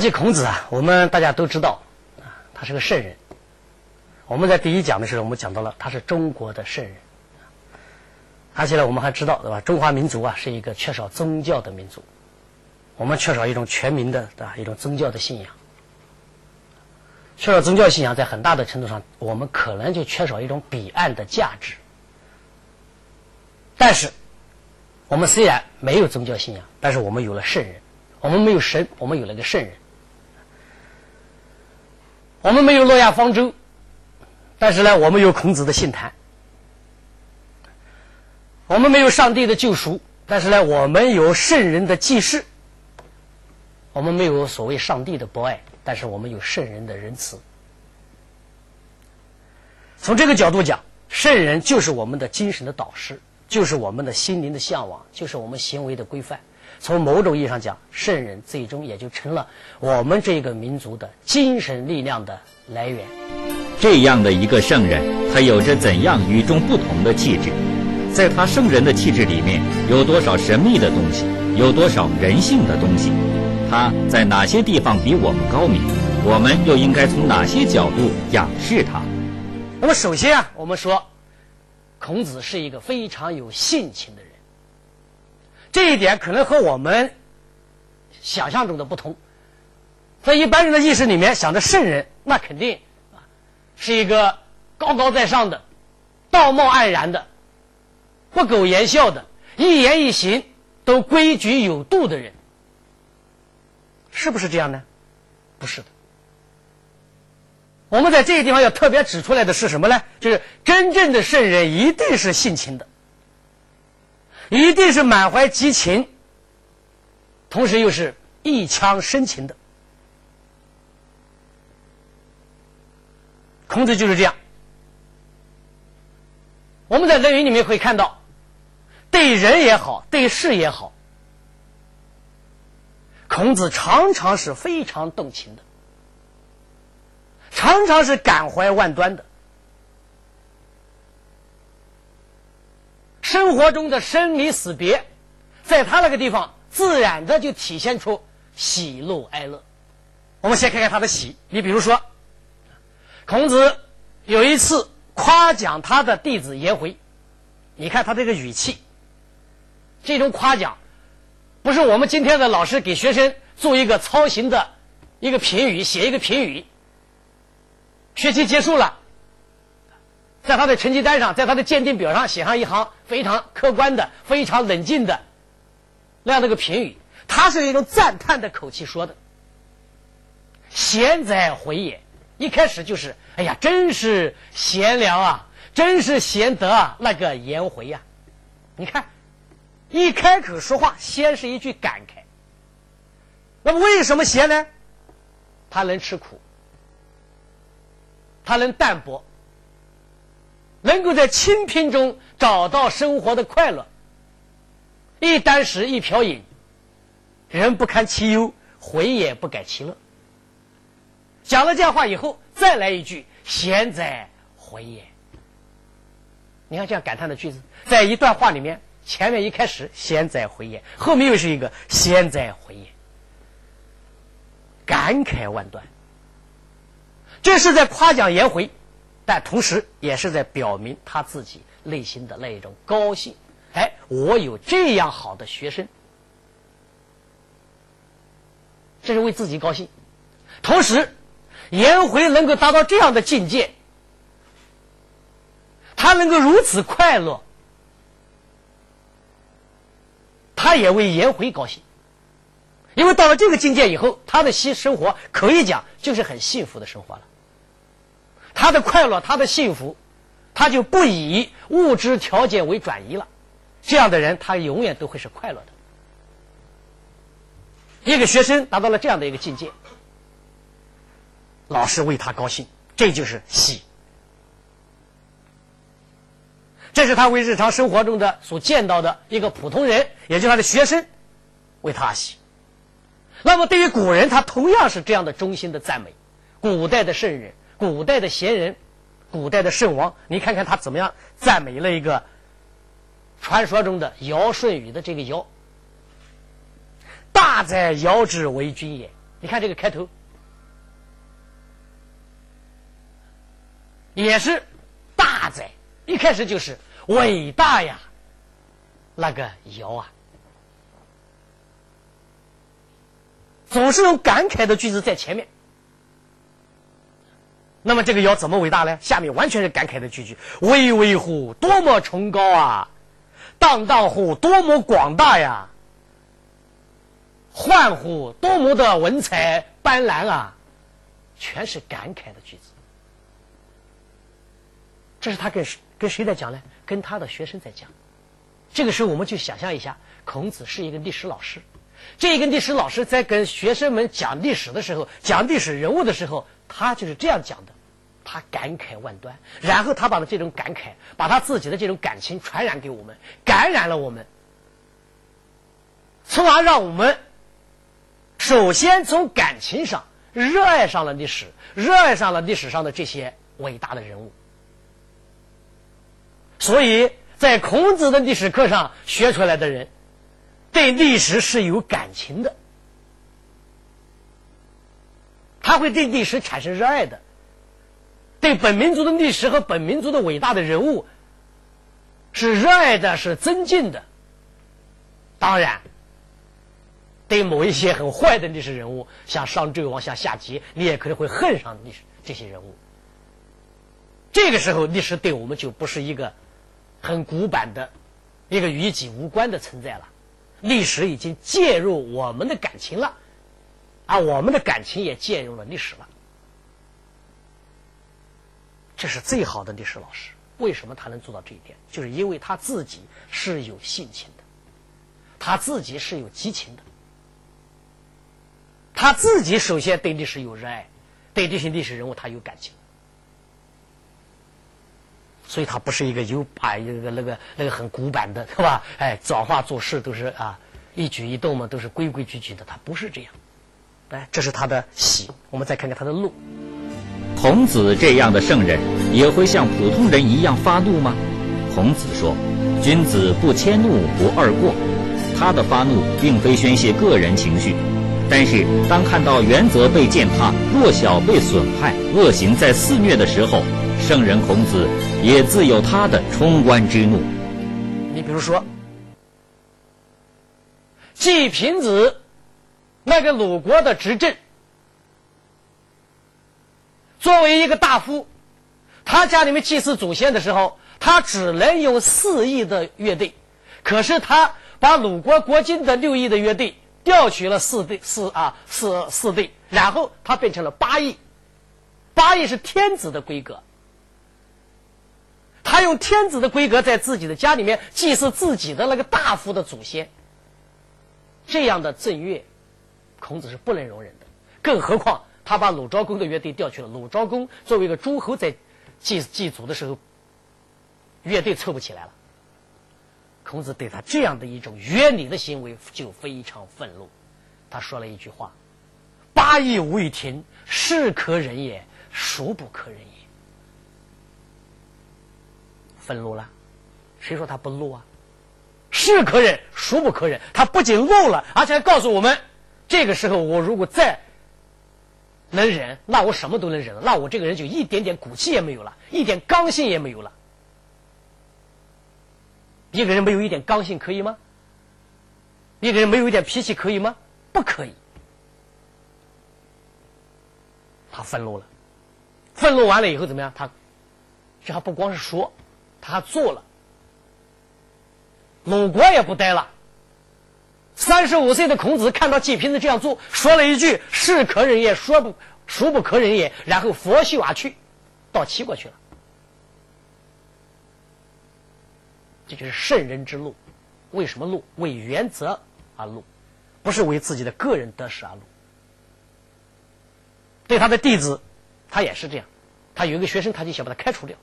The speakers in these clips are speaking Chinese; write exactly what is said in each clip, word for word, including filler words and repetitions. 上去孔子啊，我们大家都知道啊，他是个圣人。我们在第一讲的时候，我们讲到了他是中国的圣人，而且呢，我们还知道，对吧？中华民族啊是一个缺少宗教的民族，我们缺少一种全民的啊一种宗教的信仰，缺少宗教信仰，在很大的程度上，我们可能就缺少一种彼岸的价值。但是，我们虽然没有宗教信仰，但是我们有了圣人。我们没有神，我们有了一个圣人。我们没有诺亚方舟，但是呢，我们有孔子的信坛。我们没有上帝的救赎，但是呢，我们有圣人的济世。我们没有所谓上帝的博爱，但是我们有圣人的仁慈。从这个角度讲，圣人就是我们的精神的导师，就是我们的心灵的向往，就是我们行为的规范。从某种意义上讲，圣人最终也就成了我们这个民族的精神力量的来源。这样的一个圣人，他有着怎样与众不同的气质？在他圣人的气质里面，有多少神秘的东西？有多少人性的东西？他在哪些地方比我们高明？我们又应该从哪些角度仰视他？那么，首先啊，我们说，孔子是一个非常有性情的人。这一点可能和我们想象中的不同，在一般人的意识里面想着圣人，那肯定啊是一个高高在上的、道貌岸然的、不苟言笑的、一言一行都规矩有度的人，是不是这样呢？不是的。我们在这个地方要特别指出来的是什么呢？就是真正的圣人一定是性情的。一定是满怀激情，同时又是一腔深情的。孔子就是这样。我们在《论语》里面会看到，对人也好，对事也好，孔子常常是非常动情的，常常是感怀万端的。生活中的生离死别，在他那个地方自然的就体现出喜怒哀乐。我们先看看他的喜，你比如说，孔子有一次夸奖他的弟子颜回，你看他这个语气，这种夸奖不是我们今天的老师给学生做一个操行的一个评语，写一个评语，学期结束了，在他的成绩单上，在他的鉴定表上写上一行非常客观的、非常冷静的那样的一个评语，他是一种赞叹的口气说的。贤哉回也，一开始就是哎呀，真是贤良啊，真是贤德啊，那个颜回呀、啊，你看，一开口说话，先是一句感慨。那么为什么贤呢？他能吃苦，他能淡泊。能够在清贫中找到生活的快乐，一箪食一瓢饮，人不堪其忧，回也不改其乐。讲了这样话以后，再来一句贤哉回也。你看这样感叹的句子，在一段话里面，前面一开始贤哉回也，后面又是一个贤哉回也，感慨万端。这是在夸奖颜回。但同时也是在表明他自己内心的那一种高兴，哎，我有这样好的学生，这是为自己高兴。同时颜回能够达到这样的境界，他能够如此快乐，他也为颜回高兴，因为到了这个境界以后，他的生活可以讲就是很幸福的生活了。他的快乐，他的幸福，他就不以物质条件为转移了。这样的人，他永远都会是快乐的。一个学生达到了这样的一个境界，老师为他高兴，这就是喜。这是他为日常生活中的所见到的一个普通人，也就是他的学生，为他喜。那么对于古人，他同样是这样的衷心的赞美。古代的圣人，古代的贤人，古代的圣王，你看看他怎么样赞美了一个传说中的尧舜禹的这个尧。大哉尧之为君也，你看这个开头也是大哉，一开始就是伟大呀，那个尧啊，总是用感慨的句子在前面。那么这个尧怎么伟大呢？下面完全是感慨的句句：巍巍乎，多么崇高啊！荡荡乎，多么广大呀！焕乎，多么的文采斑斓啊！全是感慨的句子。这是他跟跟谁在讲呢？跟他的学生在讲。这个时候我们就想象一下，孔子是一个历史老师，这一个历史老师在跟学生们讲历史的时候，讲历史人物的时候，他就是这样讲的，他感慨万端，然后他把这种感慨，把他自己的这种感情传染给我们，感染了我们，从而让我们首先从感情上热爱上了历史，热爱上了历史上的这些伟大的人物。所以在孔子的历史课上学出来的人，对历史是有感情的，他会对历史产生热爱的，对本民族的历史和本民族的伟大的人物是热爱的，是尊敬的。当然对某一些很坏的历史人物，像商纣王，像夏桀，你也可能会恨上历史这些人物。这个时候历史对我们就不是一个很古板的一个与己无关的存在了，历史已经介入我们的感情了，而我们的感情也介入了历史了。这是最好的历史老师。为什么他能做到这一点？就是因为他自己是有性情的，他自己是有激情的，他自己首先对历史有热爱，对这些历史人物他有感情，所以他不是一个有啊，一个那个那个很古板的，是吧？哎，讲话做事都是啊，一举一动嘛都是规规矩矩的，他不是这样。哎，这是他的喜。我们再看看他的怒。孔子这样的圣人也会像普通人一样发怒吗？孔子说：“君子不迁怒，不贰过。”他的发怒并非宣泄个人情绪，但是当看到原则被践踏、弱小被损害、恶行在肆虐的时候，圣人孔子也自有他的冲冠之怒。你比如说季平子那个鲁国的执政，作为一个大夫，他家里面祭祀祖先的时候，他只能有四亿的乐队，可是他把鲁国国君的六亿的乐队调取了四队四啊四四队，然后他变成了八亿，八亿是天子的规格。他用天子的规格在自己的家里面祭祀自己的那个大夫的祖先，这样的正乐孔子是不能容忍的。更何况他把鲁昭公的乐队调去了，鲁昭公作为一个诸侯在祭祭祖的时候乐队凑不起来了，孔子对他这样的一种约礼的行为就非常愤怒。他说了一句话：八佾无以停，是可忍也，孰不可忍也。愤怒了，谁说他不怒啊？是可忍，孰不可忍。他不仅怒了，而且还告诉我们，这个时候我如果再能忍，那我什么都能忍了，那我这个人就一点点骨气也没有了，一点刚性也没有了。一个人没有一点刚性可以吗？一个人没有一点脾气可以吗？不可以。他愤怒了，愤怒完了以后怎么样？他这还不光是说，他还做了。鲁国也不呆了，三十五岁的孔子看到季平子这样做，说了一句：“是可忍也，说不孰不可忍也。”然后拂袖而去，到齐国去了。这就是圣人之怒。为什么怒？为原则而怒，不是为自己的个人得失而怒。对他的弟子，他也是这样。他有一个学生，他就想把他开除掉。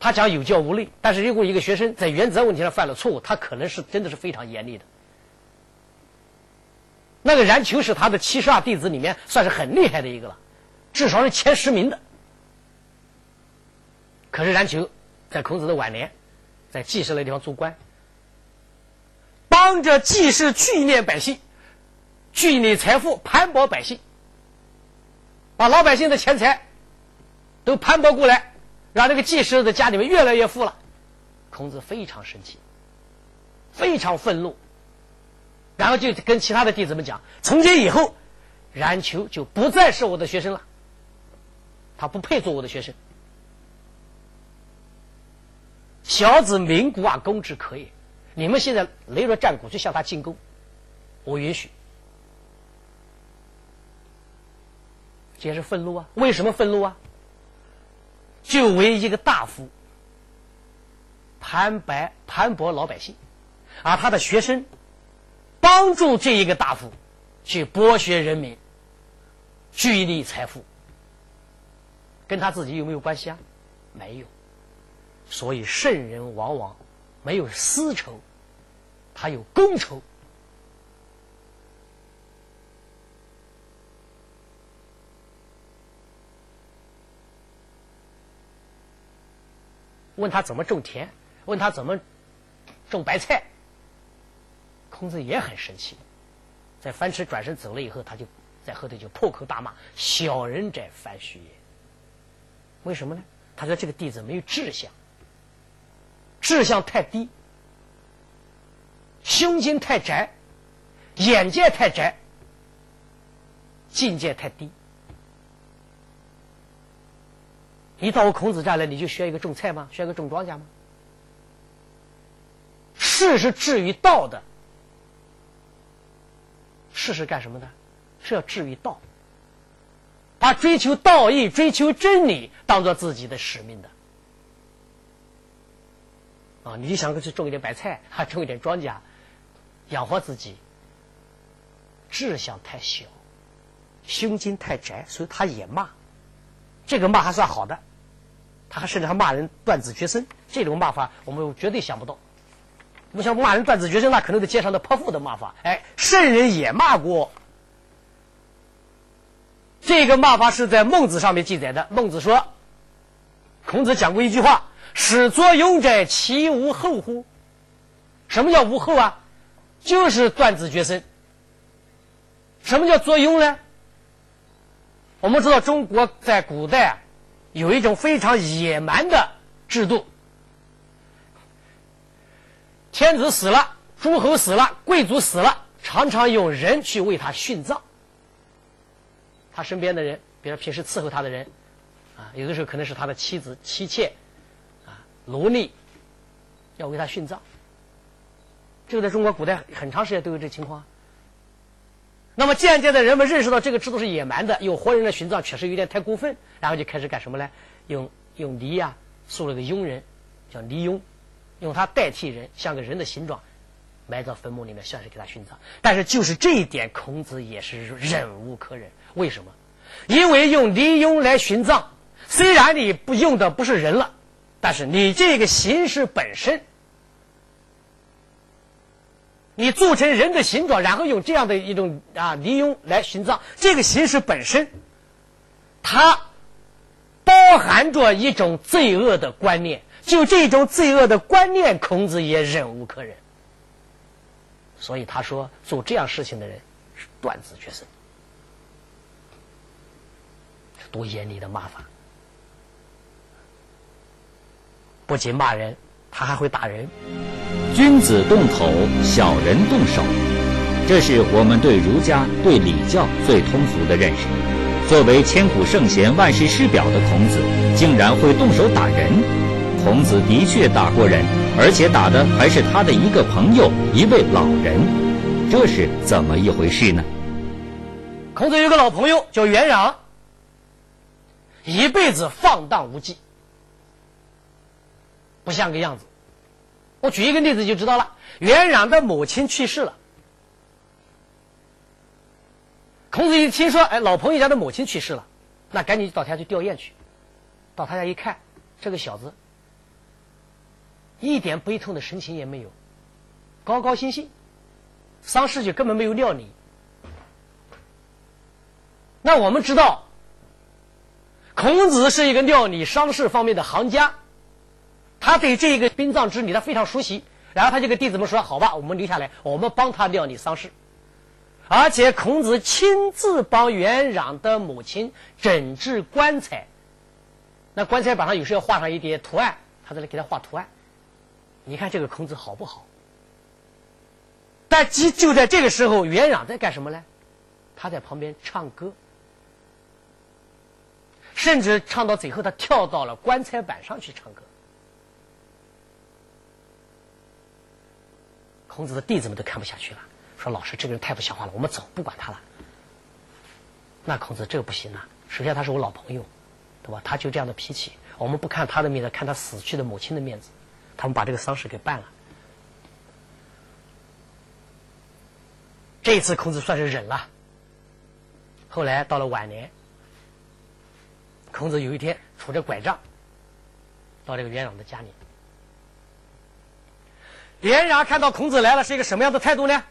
他讲有教无类，但是如果一个学生在原则问题上犯了错误，他可能是真的是非常严厉的。那个冉求是他的七十二弟子里面算是很厉害的一个了，至少是前十名的。可是冉求在孔子的晚年，在季氏那地方做官，帮着季氏聚敛百姓，聚敛财富，盘剥百姓，把老百姓的钱财都盘剥过来，让这个季氏的家里面越来越富了。孔子非常生气，非常愤怒，然后就跟其他的弟子们讲，从今以后冉求就不再是我的学生了，他不配做我的学生。小子鸣鼓啊，攻之可也，你们现在羸弱战鼓，就向他进攻，我允许。这也是愤怒啊！为什么愤怒啊？就为一个大夫盘白盘剥老百姓，而他的学生帮助这一个大夫去剥削人民，聚敛财富，跟他自己有没有关系啊？没有。所以圣人往往没有私仇，他有公仇。问他怎么种田，问他怎么种白菜，孔子也很生气。在樊迟转身走了以后，他就在后头就破口大骂：“小人者反徐也。”为什么呢？他说这个弟子没有志向，志向太低，胸襟太窄，眼界太窄，境界太低。一到我孔子这儿来，你就学一个种菜吗？学一个种庄稼吗？事是至于道的，事是干什么的？是要至于道，把追求道义、追求真理当做自己的使命的。啊，你就想去种一点白菜，还种一点庄稼，养活自己，志向太小，胸襟太窄，所以他也骂。这个骂还算好的，他还甚至还骂人断子绝孙，这种骂法我们绝对想不到。我们想骂人断子绝孙，那可能在街上的泼妇的骂法。哎，圣人也骂过。这个骂法是在《孟子》上面记载的。孟子说，孔子讲过一句话：“始作俑者，其无后乎？”什么叫无后啊？就是断子绝孙。什么叫作俑呢？我们知道中国在古代有一种非常野蛮的制度，天子死了，诸侯死了，贵族死了，常常用人去为他殉葬。他身边的人，比如平时伺候他的人啊，有的时候可能是他的妻子、妻妾啊、奴隶，要为他殉葬。这个在中国古代很长时间都有这情况。那么渐渐的，人们认识到这个制度是野蛮的，有活人的殉葬确实有点太过分，然后就开始干什么呢？用用泥啊塑了个俑人，叫泥俑，用它代替人，像个人的形状，埋到坟墓里面，算是给他殉葬。但是就是这一点，孔子也是忍无可忍。为什么？因为用泥俑来殉葬，虽然你不用的不是人了，但是你这个形式本身，你做成人的形状，然后用这样的一种啊泥俑来殉葬，这个形式本身，它包含着一种罪恶的观念。就这种罪恶的观念，孔子也忍无可忍。所以他说，做这样事情的人是断子绝孙。多严厉的骂法！不仅骂人，他还会打人。君子动口，小人动手，这是我们对儒家、对礼教最通俗的认识。作为千古圣贤、万世师表的孔子，竟然会动手打人。孔子的确打过人，而且打的还是他的一个朋友，一位老人。这是怎么一回事呢？孔子有个老朋友叫袁壤，一辈子放荡无忌，不像个样子。我举一个例子就知道了。袁壤的母亲去世了，孔子一听说，哎，老朋友家的母亲去世了，那赶紧到他家去吊唁去。到他家一看，这个小子一点悲痛的神情也没有，高高兴兴，丧事就根本没有料理。那我们知道，孔子是一个料理丧事方面的行家，他对这个殡葬之礼他非常熟悉，然后他就跟弟子们说：“好吧，我们留下来，我们帮他料理丧事。”而且孔子亲自帮袁壤的母亲整治棺材，那棺材板上有时要画上一点图案，他在那给他画图案。你看这个孔子好不好？但就在这个时候，袁壤在干什么呢？他在旁边唱歌，甚至唱到最后，他跳到了棺材板上去唱歌。孔子的弟子们都看不下去了，说：“老师，这个人太不像话了，我们走，不管他了。”那孔子这个不行啊，首先他是我老朋友，对吧？他就这样的脾气，我们不看他的面子，看他死去的母亲的面子。他们把这个丧事给办了。这一次孔子算是忍了。后来到了晚年，孔子有一天杵着拐杖到这个袁壤的家里。袁壤看到孔子来了是一个什么样的态度呢？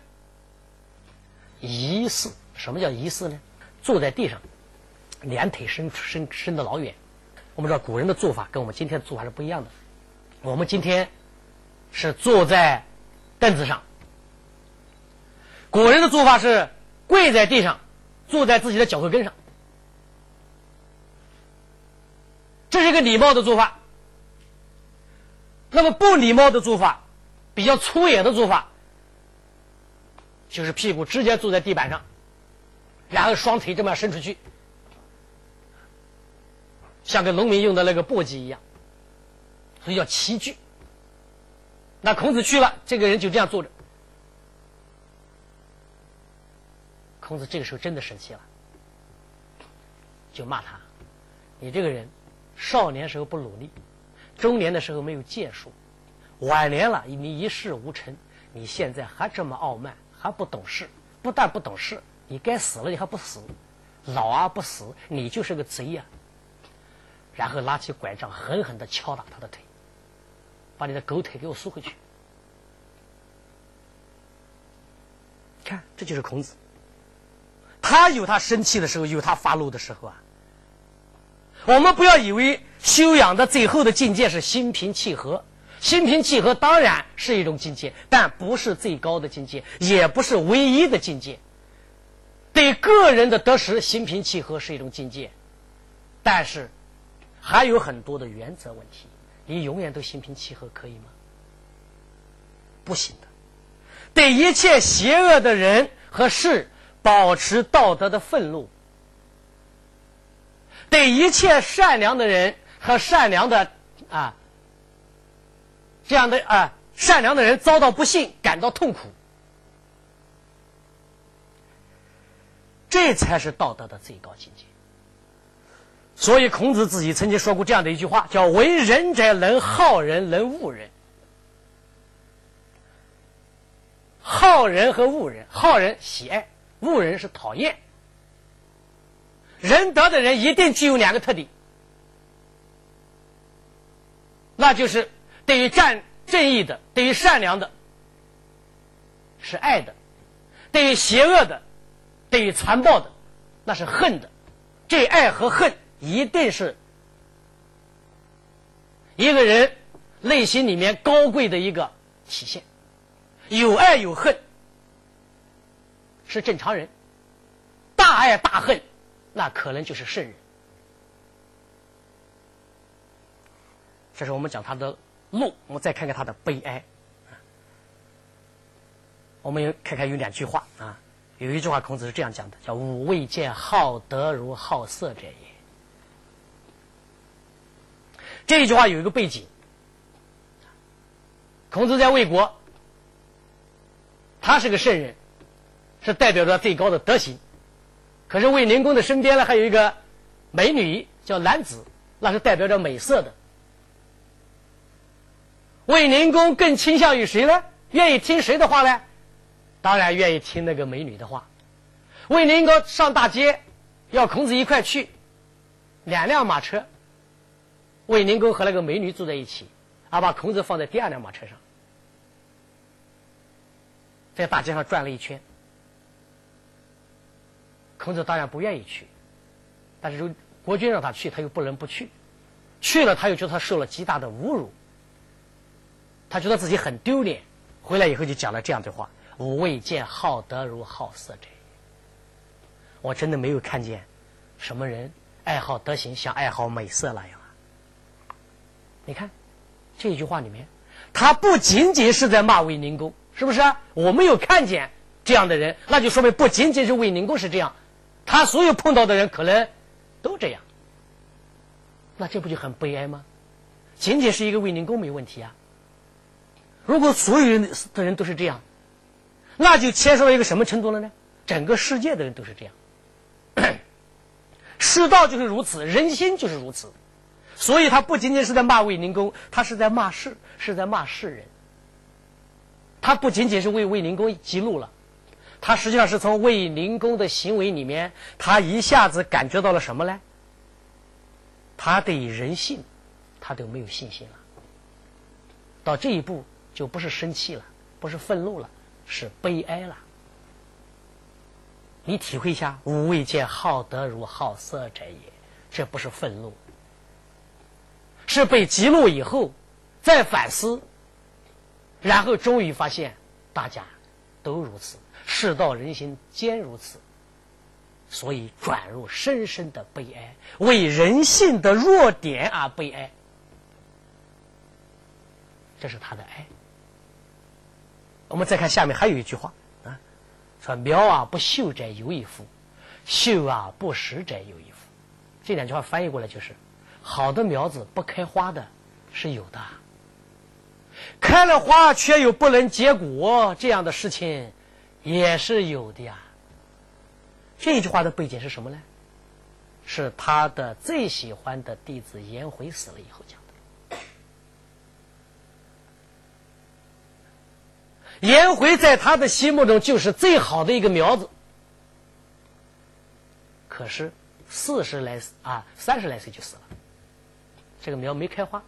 疑似。什么叫疑似呢？坐在地上，两腿伸伸伸得老远。我们知道古人的做法跟我们今天的做法是不一样的。我们今天是坐在凳子上，古人的做法是跪在地上，坐在自己的脚后跟上，这是一个礼貌的做法。那么不礼貌的做法，比较粗野的做法，就是屁股直接坐在地板上，然后双腿这么伸出去，像跟农民用的那个簸箕一样，所以叫齐聚。那孔子去了，这个人就这样坐着。孔子这个时候真的生气了，就骂他：“你这个人，少年时候不努力，中年的时候没有建树，晚年了你一事无成，你现在还这么傲慢，还不懂事。不但不懂事，你该死了你还不死，老啊不死，你就是个贼呀！”然后拿起拐杖，狠狠地敲打他的腿。把你的狗腿给我缩回去！看，这就是孔子。他有他生气的时候，有他发怒的时候啊。我们不要以为修养的最后的境界是心平气和，心平气和当然是一种境界，但不是最高的境界，也不是唯一的境界。对个人的得失，心平气和是一种境界，但是还有很多的原则问题。你永远都心平气和可以吗？不行的。对一切邪恶的人和事保持道德的愤怒，对一切善良的人和善良的啊这样的啊善良的人遭到不幸感到痛苦，这才是道德的最高境界。所以孔子自己曾经说过这样的一句话，叫“为仁者能好人，能恶人”。好人和恶人，好人喜爱，恶人是讨厌。仁德的人一定具有两个特点，那就是对于正正义的、对于善良的是爱的，对于邪恶的、对于残暴的那是恨的。这爱和恨一定是一个人内心里面高贵的一个体现。有爱有恨是正常人，大爱大恨那可能就是圣人。这是我们讲他的怒，我们再看看他的悲哀。我们看看有两句话啊，有一句话孔子是这样讲的，叫“吾未见好德如好色者也”。这一句话有一个背景，孔子在魏国，他是个圣人，是代表着最高的德行。可是魏灵公的身边呢，还有一个美女叫蓝子，那是代表着美色的。魏灵公更倾向于谁呢？愿意听谁的话呢？当然愿意听那个美女的话。魏灵公上大街，要孔子一块去，两辆马车。魏灵公和那个美女住在一起，而把孔子放在第二辆马车上，在大街上转了一圈。孔子当然不愿意去，但是如果国君让他去，他又不能不去。去了他又觉得他受了极大的侮辱，他觉得自己很丢脸。回来以后就讲了这样的话：“吾未见好德如好色者也。”我真的没有看见什么人爱好德行像爱好美色那样啊！你看这一句话里面，他不仅仅是在骂卫灵公，是不是啊？我没有看见这样的人，那就说明不仅仅是卫灵公是这样，他所有碰到的人可能都这样。那这不就很悲哀吗？仅仅是一个卫灵公没问题啊，如果所有人的人都是这样，那就牵涉到一个什么程度了呢？整个世界的人都是这样。世道就是如此，人心就是如此，所以他不仅仅是在骂卫灵公，他是在骂世，是在骂世人。他不仅仅是为卫灵公记录了，他实际上是从卫灵公的行为里面，他一下子感觉到了什么呢？他对人性他都没有信心了，到这一步就不是生气了，不是愤怒了，是悲哀了。你体会一下，吾未见好德如好色者也，这不是愤怒，是被激怒以后再反思，然后终于发现大家都如此，世道人心皆如此，所以转入深深的悲哀，为人性的弱点而悲哀，这是他的哀。我们再看下面还有一句话啊，说苗啊不秀者有一夫，秀啊不实者有一夫。这两句话翻译过来就是，好的苗子不开花的是有的，开了花却又不能结果，这样的事情也是有的呀。这一句话的背景是什么呢？是他的最喜欢的弟子颜回死了以后讲的。颜回在他的心目中就是最好的一个苗子，可是四十来啊三十来岁就死了，这个苗没开花，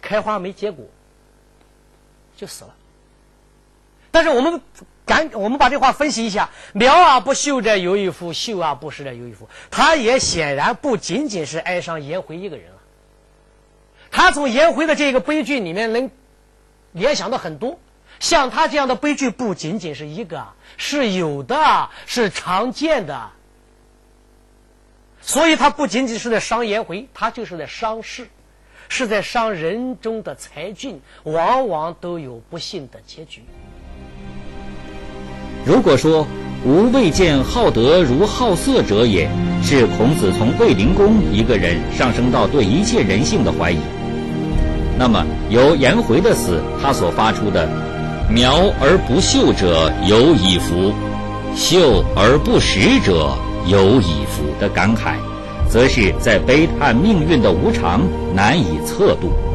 开花没结果就死了。但是我们赶我们把这话分析一下，苗啊不秀者有一夫，秀啊不实者有一夫，他也显然不仅仅是哀伤颜回一个人了，他从颜回的这个悲剧里面能联想到很多，像他这样的悲剧不仅仅是一个，是有的，是常见的，所以他不仅仅是在伤颜回，他就是在伤世，是在伤人中的才俊，往往都有不幸的结局。如果说吾未见好德如好色者也，是孔子从卫灵公一个人上升到对一切人性的怀疑，那么由颜回的死，他所发出的苗而不秀者有以夫，秀而不实者有以夫的感慨，则是在悲叹命运的无常难以测度。